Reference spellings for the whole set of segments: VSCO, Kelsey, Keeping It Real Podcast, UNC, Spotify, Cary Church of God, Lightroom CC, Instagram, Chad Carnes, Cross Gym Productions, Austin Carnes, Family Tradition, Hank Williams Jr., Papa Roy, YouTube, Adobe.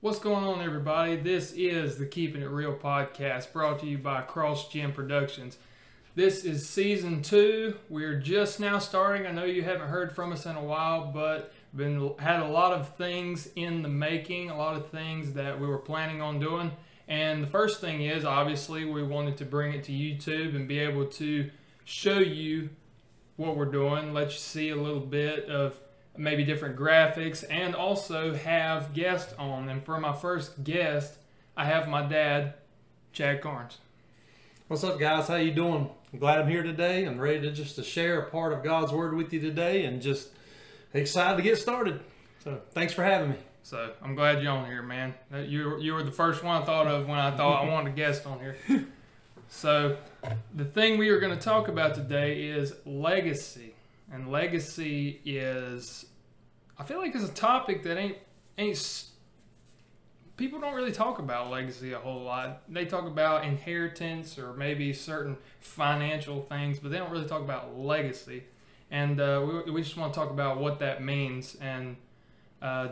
What's going on, everybody? This is the Keeping It Real Podcast, brought to you by Cross Gym Productions. This is Season 2. We're just now starting. I know you haven't heard from us in a while, but had a lot of things in the making, a lot of things that we were planning on doing. And the first thing is, obviously, we wanted to bring it to YouTube and be able to show you what we're doing, let you see a little bit of maybe different graphics, and also have guests on. And for my first guest, I have my dad, Chad Carnes. What's up, guys? How you doing? I'm glad I'm here today. I'm ready to just to share a part of God's Word with you today and just excited to get started. So thanks for having me. So I'm glad you're on here, man. You were the first one I thought of when I thought I wanted a guest on here. So the thing we are going to talk about today is legacy. And legacy is, I feel like it's a topic that people don't really talk about legacy a whole lot. They talk about inheritance or maybe certain financial things, but they don't really talk about legacy. And we just want to talk about what that means and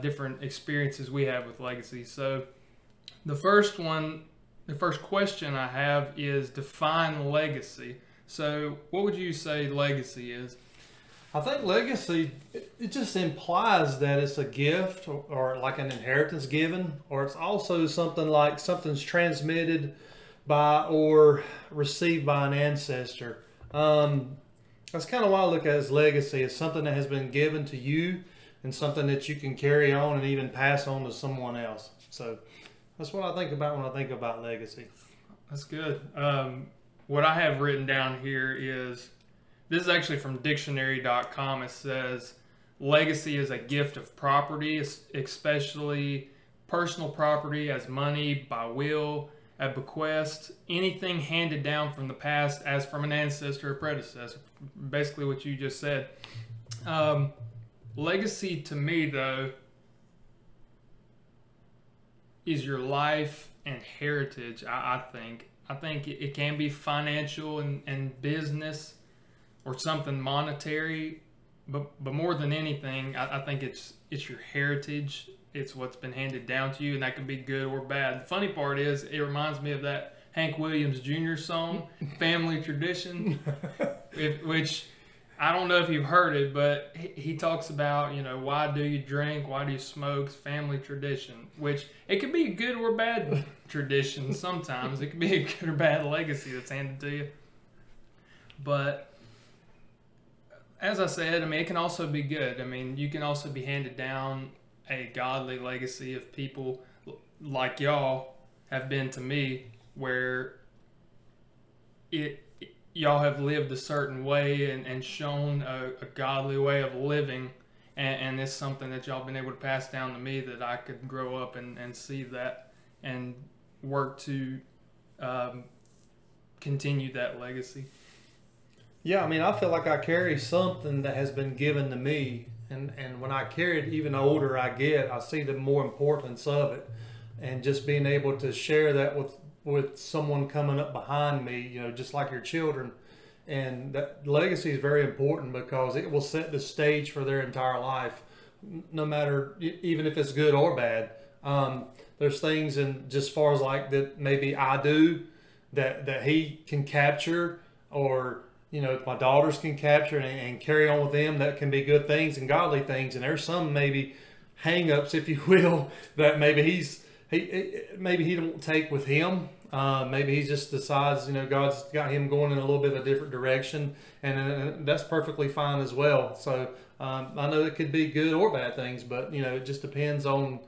different experiences we have with legacy. So the first question I have is, define legacy. So what would you say legacy is? I think legacy, it just implies that it's a gift or like an inheritance given, or it's also something like something's transmitted by or received by an ancestor. That's kind of why I look at it as legacy. It's something that has been given to you and something that you can carry on and even pass on to someone else. So that's what I think about when I think about legacy. That's good. What I have written down here is, this is actually from dictionary.com. It says, legacy is a gift of property, especially personal property as money, by will, a bequest, anything handed down from the past as from an ancestor or predecessor. Basically what you just said. Legacy to me, though, is your life and heritage, I think. I think it can be financial and business, or something monetary, but more than anything, I think it's your heritage. It's what's been handed down to you, and that can be good or bad. The funny part is, it reminds me of that Hank Williams Jr. song, Family Tradition, which I don't know if you've heard it, but he talks about, you know, why do you drink? Why do you smoke? It's family tradition, which it could be a good or bad tradition sometimes. It could be a good or bad legacy that's handed to you. But as I said, I mean, it can also be good. I mean, you can also be handed down a godly legacy of people like y'all have been to me, where y'all have lived a certain way and shown a godly way of living, and it's something that y'all been able to pass down to me that I could grow up and see that and work to continue that legacy. Yeah, I mean, I feel like I carry something that has been given to me, and when I carry it, even older I get, I see the more importance of it, and just being able to share that with someone coming up behind me, you know, just like your children. And that legacy is very important because it will set the stage for their entire life, no matter, even if it's good or bad. There's things in just far as like that maybe I do that he can capture, or you know, my daughters can capture and carry on with them, that can be good things and godly things. And there's some maybe hang-ups, if you will, that maybe he don't take with him. Maybe he just decides, you know, God's got him going in a little bit of a different direction, and that's perfectly fine as well. So I know it could be good or bad things, but you know, it just depends on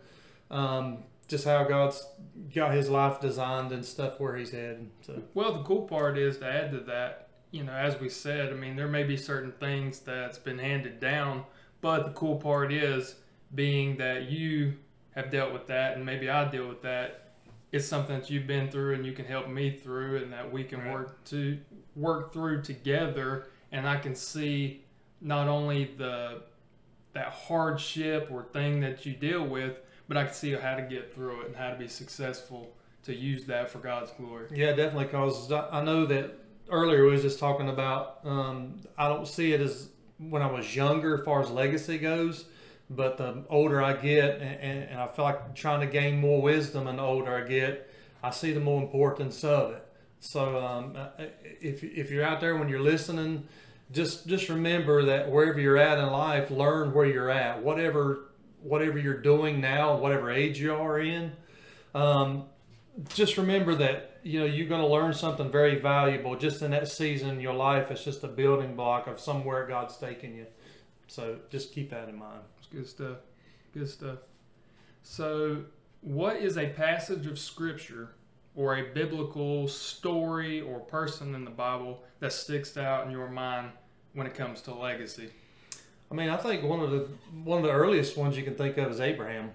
just how God's got his life designed and stuff where he's headed. So. Well, the cool part is, to add to that, you know, as we said, I mean, there may be certain things that's been handed down, but the cool part is, being that you have dealt with that and maybe I deal with that, it's something that you've been through and you can help me through, and that we can work through together. And I can see not only that hardship or thing that you deal with, but I can see how to get through it and how to be successful to use that for God's glory. Yeah, definitely, because I know that earlier we was just talking about I don't see it as when I was younger as far as legacy goes. But the older I get, and I feel like trying to gain more wisdom, and the older I get, I see the more importance of it. So if you're out there when you're listening, just remember that wherever you're at in life, learn where you're at. Whatever you're doing now, whatever age you are in, just remember that you're going to learn something very valuable just in that season in your life. It's just a building block of somewhere God's taking you. So just keep that in mind. Good stuff. Good stuff. So what is a passage of scripture or a biblical story or person in the Bible that sticks out in your mind when it comes to legacy? I mean, I think one of the earliest ones you can think of is Abraham.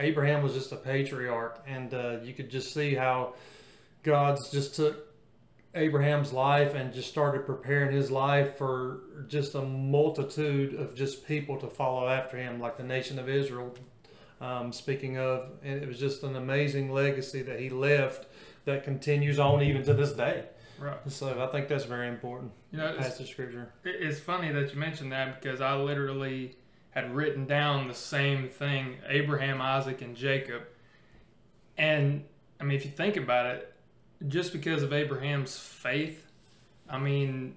Abraham was just a patriarch, and you could just see how God's just took Abraham's life and just started preparing his life for just a multitude of just people to follow after him, like the nation of Israel. Speaking of, and it was just an amazing legacy that he left that continues on even to this day. Right. So I think that's very important. Passage of scripture. It's funny that you mentioned that, because I literally had written down the same thing: Abraham, Isaac, and Jacob. And I mean, if you think about it, just because of Abraham's faith, I mean,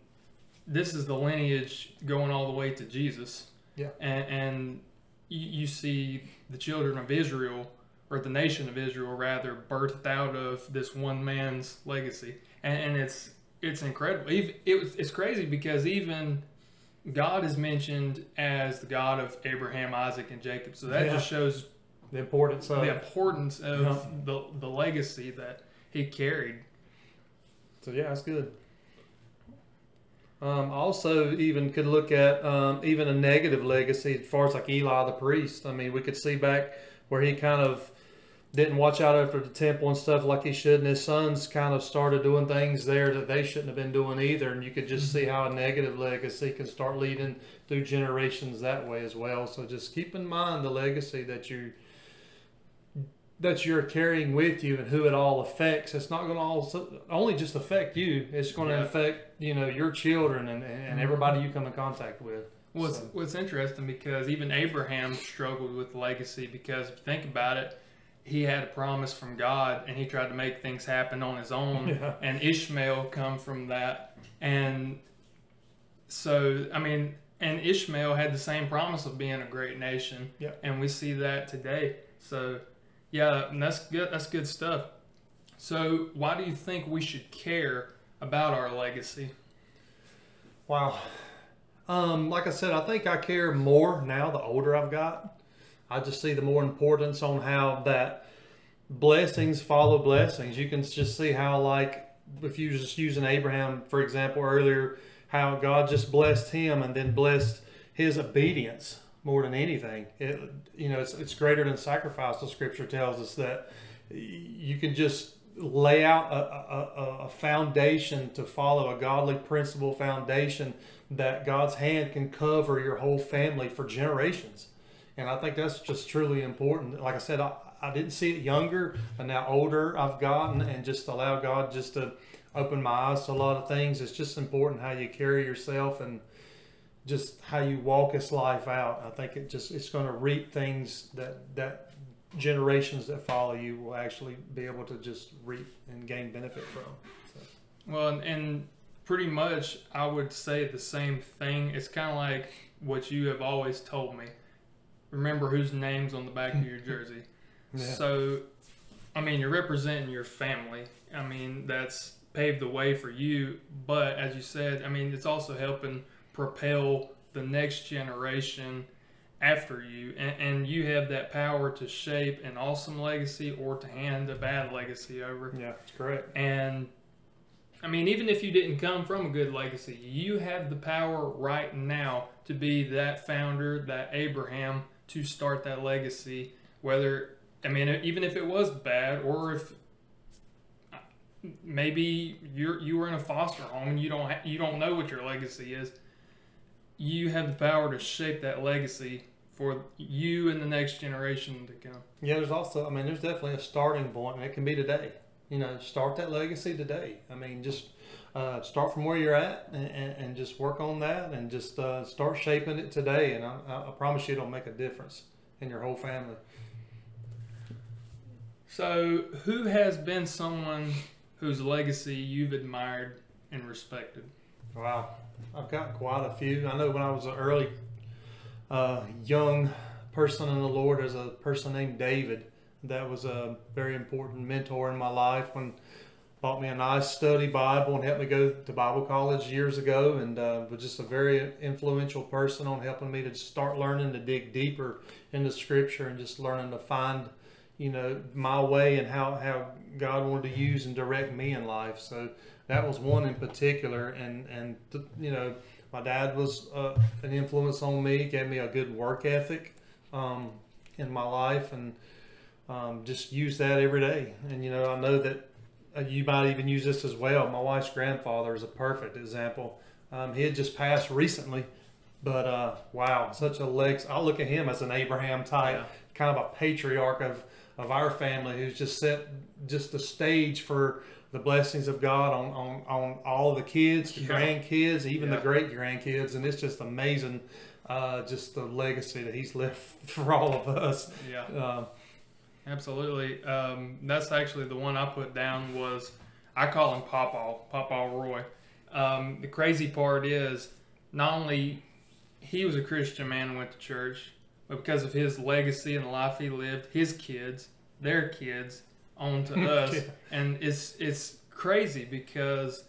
this is the lineage going all the way to Jesus. Yeah. And you see the children of Israel, or the nation of Israel rather, birthed out of this one man's legacy. And it's incredible. It's crazy, because even God is mentioned as the God of Abraham, Isaac, and Jacob. So that just shows the importance of the legacy that he carried. So yeah, that's good. Also, even could look at even a negative legacy as far as like Eli the priest. I mean, we could see back where he kind of didn't watch out after the temple and stuff like he should, and his sons kind of started doing things there that they shouldn't have been doing either. And you could just see how a negative legacy can start leading through generations that way as well. So just keep in mind the legacy that you're carrying with you and who it all affects. It's not going to only just affect you. It's going to affect, your children and everybody you come in contact with. Well, it's interesting, because even Abraham struggled with legacy, because if you think about it, he had a promise from God and he tried to make things happen on his own. Yeah. And Ishmael come from that. And so, I mean, and Ishmael had the same promise of being a great nation. Yeah. And we see that today. So yeah, and that's good. That's good stuff. So why do you think we should care about our legacy? Wow. Like I said, I think I care more now the older I've got. I just see the more importance on how that blessings follow blessings. You can just see how, like, if you just using Abraham, for example, earlier, how God just blessed him and then blessed his obedience. More than anything, it's greater than sacrifice. The scripture tells us that you can just lay out a foundation to follow, a godly principle foundation that God's hand can cover your whole family for generations. And I think that's just truly important. Like I said, I didn't see it younger, and now older I've gotten, and just allow God just to open my eyes to a lot of things. It's just important how you carry yourself and just how you walk this life out. I think it's going to reap things that generations that follow you will actually be able to just reap and gain benefit from. So. Well, and pretty much I would say the same thing. It's kind of like what you have always told me. Remember whose name's on the back of your jersey. Yeah. So, I mean, you're representing your family. I mean, that's paved the way for you. But as you said, I mean, it's also helping propel the next generation after you, and you have that power to shape an awesome legacy or to hand a bad legacy over. Yeah, that's correct. And I mean, even if you didn't come from a good legacy, you have the power right now to be that founder, that Abraham, to start that legacy. Whether, I mean, even if it was bad, or if maybe you were in a foster home and you don't know what your legacy is, you have the power to shape that legacy for you and the next generation to come. Yeah, there's also, I mean, there's definitely a starting point, and it can be today. Start that legacy today. I mean, just Start from where you're at and just work on that and just start shaping it today. And I promise you it'll make a difference in your whole family. So who has been someone whose legacy you've admired and respected? Wow. I've got quite a few. I know when I was an early young person in the Lord, there's a person named David that was a very important mentor in my life when bought me a nice study Bible and helped me go to Bible college years ago, and was just a very influential person on helping me to start learning to dig deeper into Scripture and just learning to find, you know, my way and how God wanted to use and direct me in life. So that was one in particular, and you know, my dad was an influence on me, gave me a good work ethic in my life, and just use that every day. And you know, I know that you might even use this as well. My wife's grandfather is a perfect example. He had just passed recently, but wow, such a legacy. I look at him as an Abraham type, kind of a patriarch of our family, who's just set just the stage for the blessings of God on all the kids, the grandkids, even the great grandkids. And it's just amazing, just the legacy that he's left for all of us. Yeah. Absolutely. That's actually the one I put down was, I call him Papa Roy. The crazy part is, not only he was a Christian man and went to church, but because of his legacy and the life he lived, his kids, their kids, on to us. And it's crazy because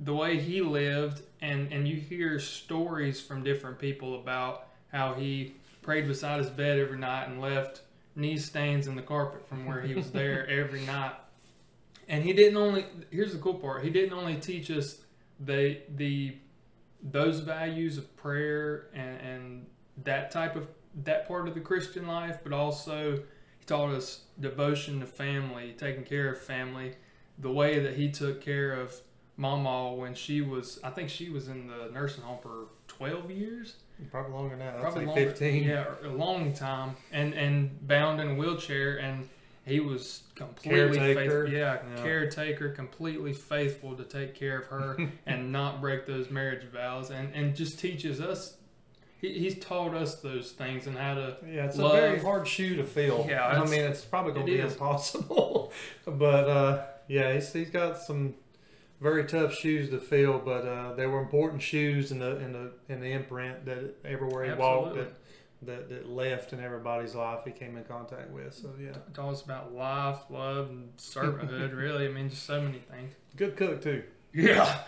the way he lived, and you hear stories from different people about how he prayed beside his bed every night and left knee stains in the carpet from where he was there every night. And he didn't only, here's the cool part, he didn't only teach us those values of prayer and that part of the Christian life, but also he taught us devotion to family, taking care of family, the way that he took care of Mama when she was, I think she was in the nursing home for 12 years. Probably longer now. Probably like 15. Yeah, a long time, and bound in a wheelchair, and he was completely faithful. Yeah, caretaker, completely faithful to take care of her and not break those marriage vows, and just teaches us. He's taught us those things and how to. Yeah, it's love. A very hard shoe to fill. Yeah, I mean it's probably going to be impossible, but yeah, he's got some very tough shoes to fill, but they were important shoes in the imprint that everywhere he walked, that left in everybody's life he came in contact with. So yeah, taught us about life, love, and servanthood. Really, I mean, just so many things. Good cook too. Yeah.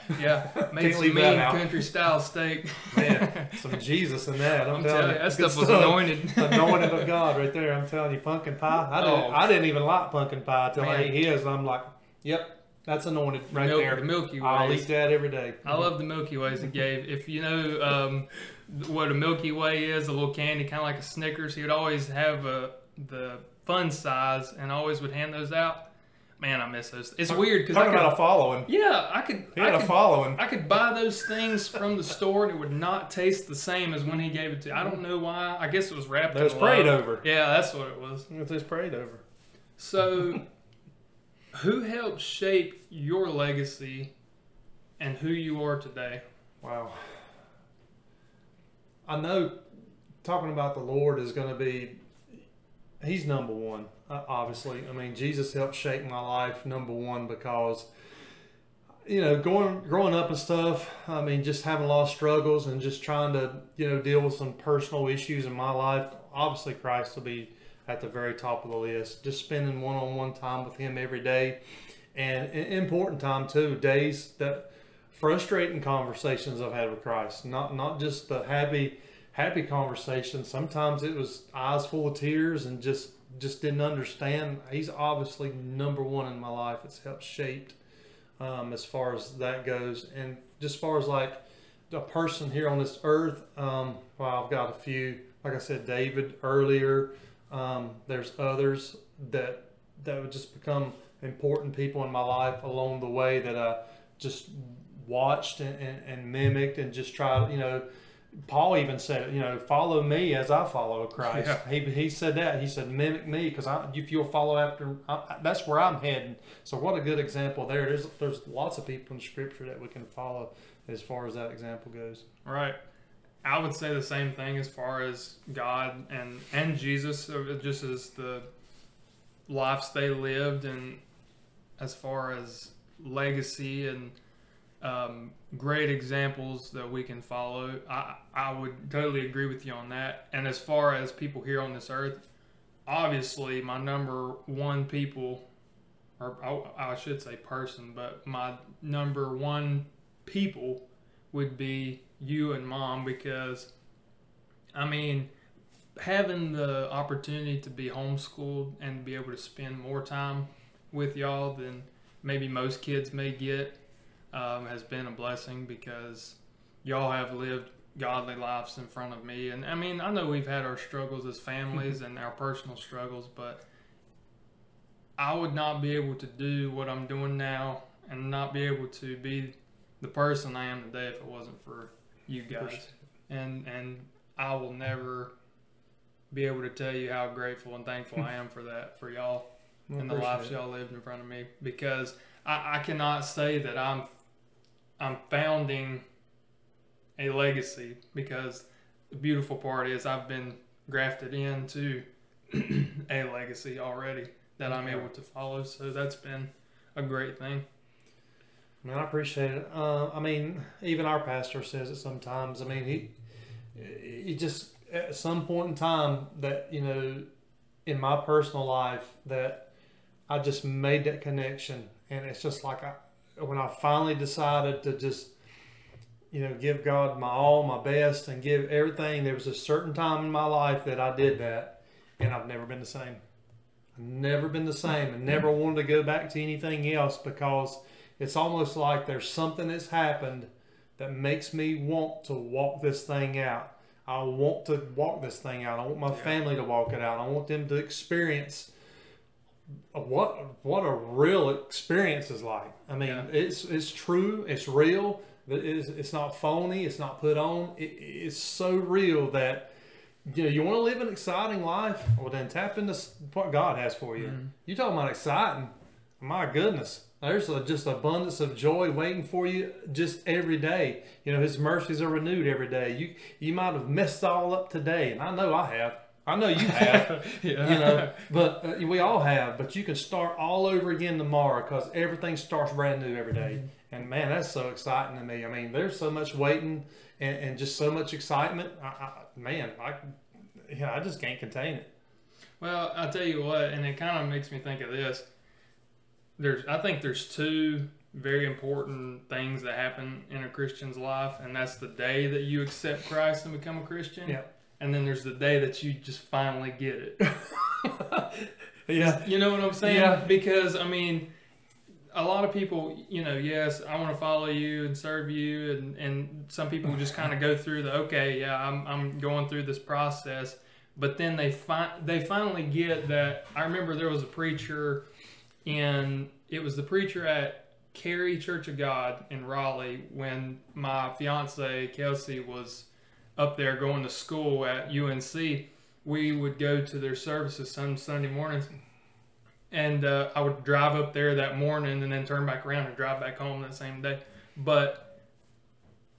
Made some mean country style steak. Man, some Jesus in that. I'm telling you, that stuff was anointed. Anointed of God right there. I'm telling you, pumpkin pie. I didn't even like pumpkin pie until I ate his. I'm like, yep. That's anointed right there. The Milky Way. I'll eat that every day. I love the Milky Ways he gave. If you know what a Milky Way is, a little candy, kind of like a Snickers, he would always have the fun size and always would hand those out. Man, I miss those. It's weird because I got a following. Yeah, I could following. I could buy those things from the store and it would not taste the same as when he gave it to. I don't know why. I guess it was wrapped. It was prayed over. Yeah, that's what it was. It was prayed over. So. Who helped shape your legacy and who you are today? Wow. I know talking about the Lord is going to be, he's number one, obviously. I mean, Jesus helped shape my life, number one, because, you know, growing up and stuff, I mean, just having a lot of struggles and just trying to, you know, deal with some personal issues in my life, obviously Christ will be at the very top of the list, just spending one-on-one time with him every day, and important time too. Days that frustrating conversations I've had with Christ, not just the happy conversations. Sometimes it was eyes full of tears and just didn't understand. He's obviously number one in my life. It's helped shaped as far as that goes, and just as far as like a person here on this earth. Well, I've got a few. Like I said, David earlier. There's others that would just become important people in my life along the way that I just watched and mimicked and just tried, you know, Paul even said, you know, follow me as I follow Christ. Yeah. He said that. He said, mimic me, because if you'll follow after, that's where I'm heading. So what a good example there. There's lots of people in Scripture that we can follow as far as that example goes. Right. I would say the same thing as far as God and Jesus, just as the lives they lived and as far as legacy and great examples that we can follow. I would totally agree with you on that. And as far as people here on this earth, obviously my number one people, or I should say person, but my number one people would be you and Mom, because I mean, having the opportunity to be homeschooled and be able to spend more time with y'all than maybe most kids may get has been a blessing, because y'all have lived godly lives in front of me. And I mean, I know we've had our struggles as families and our personal struggles, but I would not be able to do what I'm doing now and not be able to be the person I am today if it wasn't for you guys. And I will never be able to tell you how grateful and thankful I am for that, for y'all and the lives y'all lived in front of me, because I cannot say that I'm founding a legacy, because the beautiful part is I've been grafted into a legacy already that I'm able to follow. So that's been a great thing. Man, I appreciate it. I mean, even our pastor says it sometimes. I mean, he just at some point in time that, you know, in my personal life that I just made that connection. And it's just like when I finally decided to just, you know, give God my all, my best, and give everything, there was a certain time in my life that I did that, and I've never been the same. I've never been the same, and never wanted to go back to anything else, because it's almost like there's something that's happened that makes me want to walk this thing out. I want to walk this thing out. I want my family to walk it out. I want them to experience what a real experience is like. I mean, it's true, it's real, it's not phony, it's not put on. It's so real that, you know, you want to live an exciting life? Well, then tap into what God has for you. Mm-hmm. You're talking about exciting. My goodness, there's just abundance of joy waiting for you just every day. You know, His mercies are renewed every day. You might have messed all up today, and I know I have. I know you have, you know, but we all have. But you can start all over again tomorrow, because everything starts brand new every day. And man, that's so exciting to me. I mean, there's so much waiting and just so much excitement. I just can't contain it. Well, I'll tell you what, and it kind of makes me think of this. I think there's two very important things that happen in a Christian's life, and that's the day that you accept Christ and become a Christian. Yeah. And then there's the day that you just finally get it. You know what I'm saying? Yeah. Because, I mean, a lot of people, you know, yes, I want to follow you and serve you. And some people just kind of go through I'm going through this process. But then they finally get that. I remember there was a preacher, and it was the preacher at Cary Church of God in Raleigh when my fiance, Kelsey, was up there going to school at UNC. We would go to their services some Sunday mornings, and I would drive up there that morning and then turn back around and drive back home that same day. But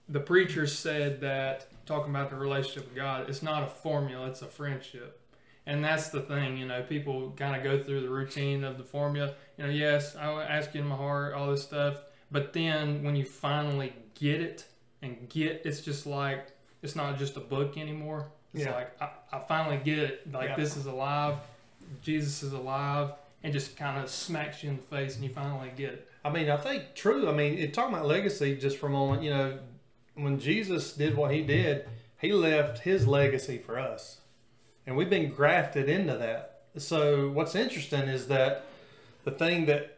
the preacher said that, talking about the relationship with God, it's not a formula, it's a friendship. And that's the thing, you know, people kind of go through the routine of the formula. You know, yes, I ask you in my heart, all this stuff. But then when you finally get it and it's just like, it's not just a book anymore. It's like, I finally get it. Like, this is alive. Jesus is alive. And just kind of smacks you in the face, and you finally get it. I mean, I think true. I mean, talking about legacy just for a moment, you know, when Jesus did what He did, He left His legacy for us. And we've been grafted into that. So what's interesting is that the thing that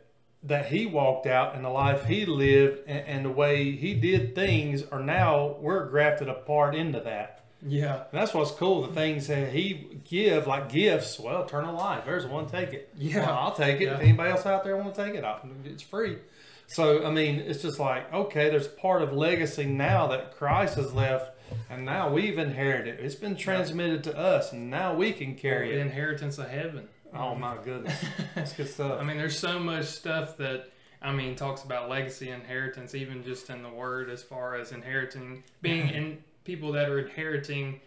He walked out and the life He lived and the way He did things are now, we're grafted apart into that. Yeah. And that's what's cool. The things that He give, like gifts, well, eternal life. There's one, take it. Yeah. Well, I'll take it. Yeah. If anybody else out there want to take it, it's free. So, I mean, it's just like, okay, there's part of legacy now that Christ has left And now we've inherited it. It's been transmitted to us, and now we can carry it. The inheritance of heaven. Oh, my goodness. That's good stuff. I mean, there's so much stuff that, I mean, talks about legacy, inheritance, even just in the word as far as inheriting, being in people that are inheriting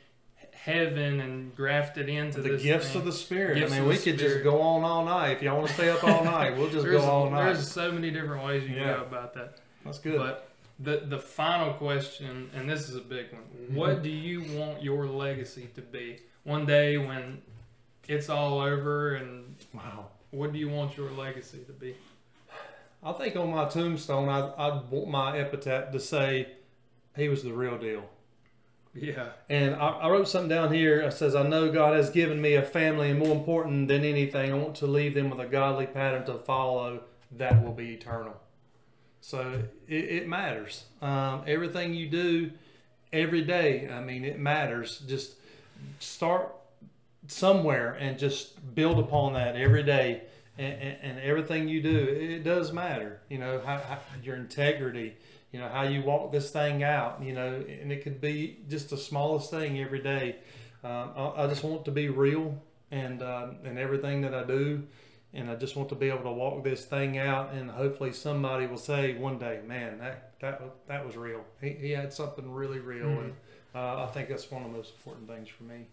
heaven and grafted into the gifts of the Spirit. I mean, we could just go on all night. If y'all want to stay up all night, we'll just go all night. There's so many different ways you can go about that. That's good. But the final question, and this is a big one. Mm-hmm. What do you want your legacy to be? One day when it's all over and what do you want your legacy to be? I think on my tombstone, I'd want my epitaph to say, he was the real deal. Yeah. And I wrote something down here. It says, I know God has given me a family, and more important than anything, I want to leave them with a godly pattern to follow that will be eternal. So it matters. Everything you do every day, I mean, it matters. Just start somewhere and just build upon that every day. And everything you do, it does matter. You know, how your integrity, you know, how you walk this thing out, you know, and it could be just the smallest thing every day. I just want to be real and everything that I do. And I just want to be able to walk this thing out. And hopefully somebody will say one day, man, that was real. He had something really real. Mm-hmm. And I think that's one of the most important things for me.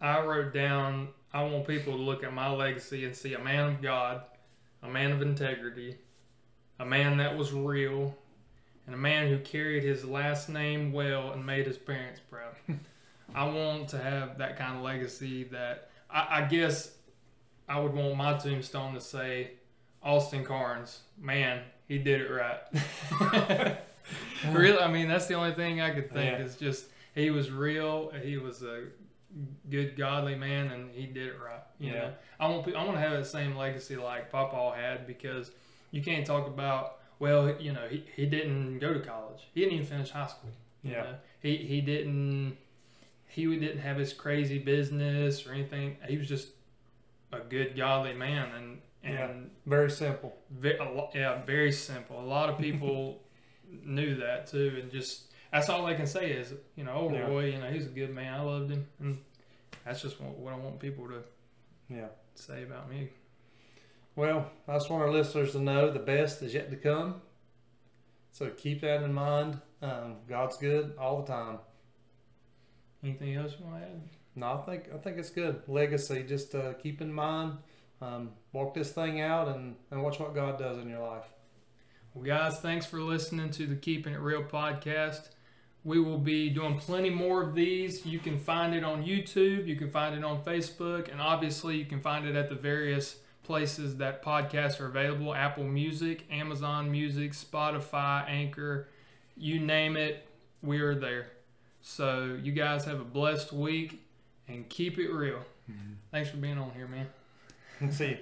I wrote down, I want people to look at my legacy and see a man of God, a man of integrity, a man that was real, and a man who carried his last name well and made his parents proud. I want to have that kind of legacy that I guess I would want my tombstone to say, Austin Carnes, man, he did it right. Really, I mean, that's the only thing I could think is just he was real, he was a good godly man, and he did it right. You know, I want to have that same legacy like Papa had, because you can't talk about, well, you know, he didn't go to college, he didn't even finish high school. You know? he didn't have his crazy business or anything. He was just a good godly man, and very simple. Very simple. A lot of people knew that too, and just. That's all they can say is, you know, old Roy, you know, he's a good man. I loved him. And that's just what I want people to say about me. Well, I just want our listeners to know the best is yet to come. So keep that in mind. God's good all the time. Anything else you want to add? No, I think it's good. Legacy, just keep in mind. Walk this thing out and watch what God does in your life. Well, guys, thanks for listening to the Keeping It Real podcast. We will be doing plenty more of these. You can find it on YouTube, you can find it on Facebook, and obviously you can find it at the various places that podcasts are available. Apple Music, Amazon Music, Spotify, Anchor, you name it, we are there. So you guys have a blessed week and keep it real. Mm-hmm. Thanks for being on here, man. See you.